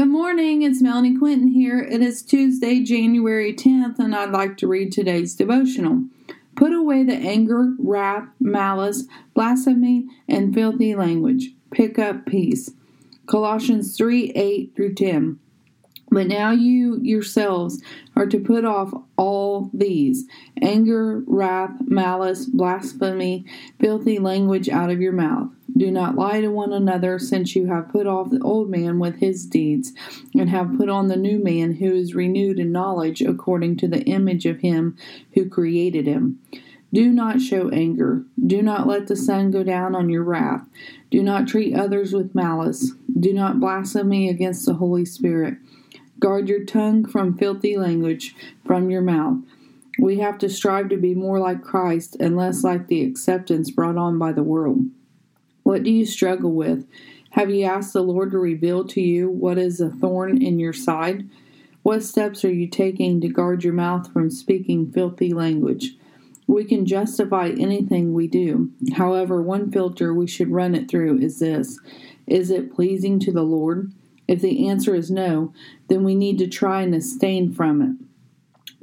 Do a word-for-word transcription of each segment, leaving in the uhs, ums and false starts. Good morning, it's Melanie Quinton here. It is Tuesday, January tenth, and I'd like to read today's devotional. Put away the anger, wrath, malice, blasphemy, and filthy language. Pick up peace. Colossians three, eight through ten. But now you yourselves are to put off all these: anger, wrath, malice, blasphemy, filthy language out of your mouth. Do not lie to one another, since you have put off the old man with his deeds, and have put on the new man, who is renewed in knowledge according to the image of him who created him. Do not show anger. Do not let the sun go down on your wrath. Do not treat others with malice. Do not blaspheme against the Holy Spirit. Guard your tongue from filthy language from your mouth. We have to strive to be more like Christ and less like the acceptance brought on by the world. What do you struggle with? Have you asked the Lord to reveal to you what is a thorn in your side? What steps are you taking to guard your mouth from speaking filthy language? We can justify anything we do. However, one filter we should run it through is this: is it pleasing to the Lord? If the answer is no, then we need to try and abstain from it.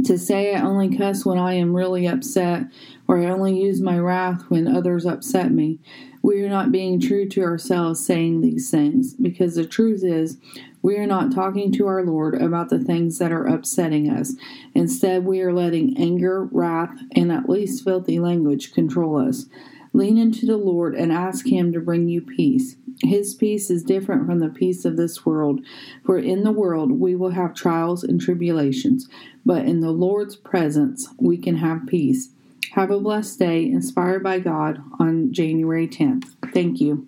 To say I only cuss when I am really upset, or I only use my wrath when others upset me, we are not being true to ourselves saying these things, because the truth is we are not talking to our Lord about the things that are upsetting us. Instead, we are letting anger, wrath, and at least filthy language control us. Lean into the Lord and ask Him to bring you peace. His peace is different from the peace of this world, for in the world we will have trials and tribulations, but in the Lord's presence we can have peace. Have a blessed day, inspired by God on January tenth. Thank you.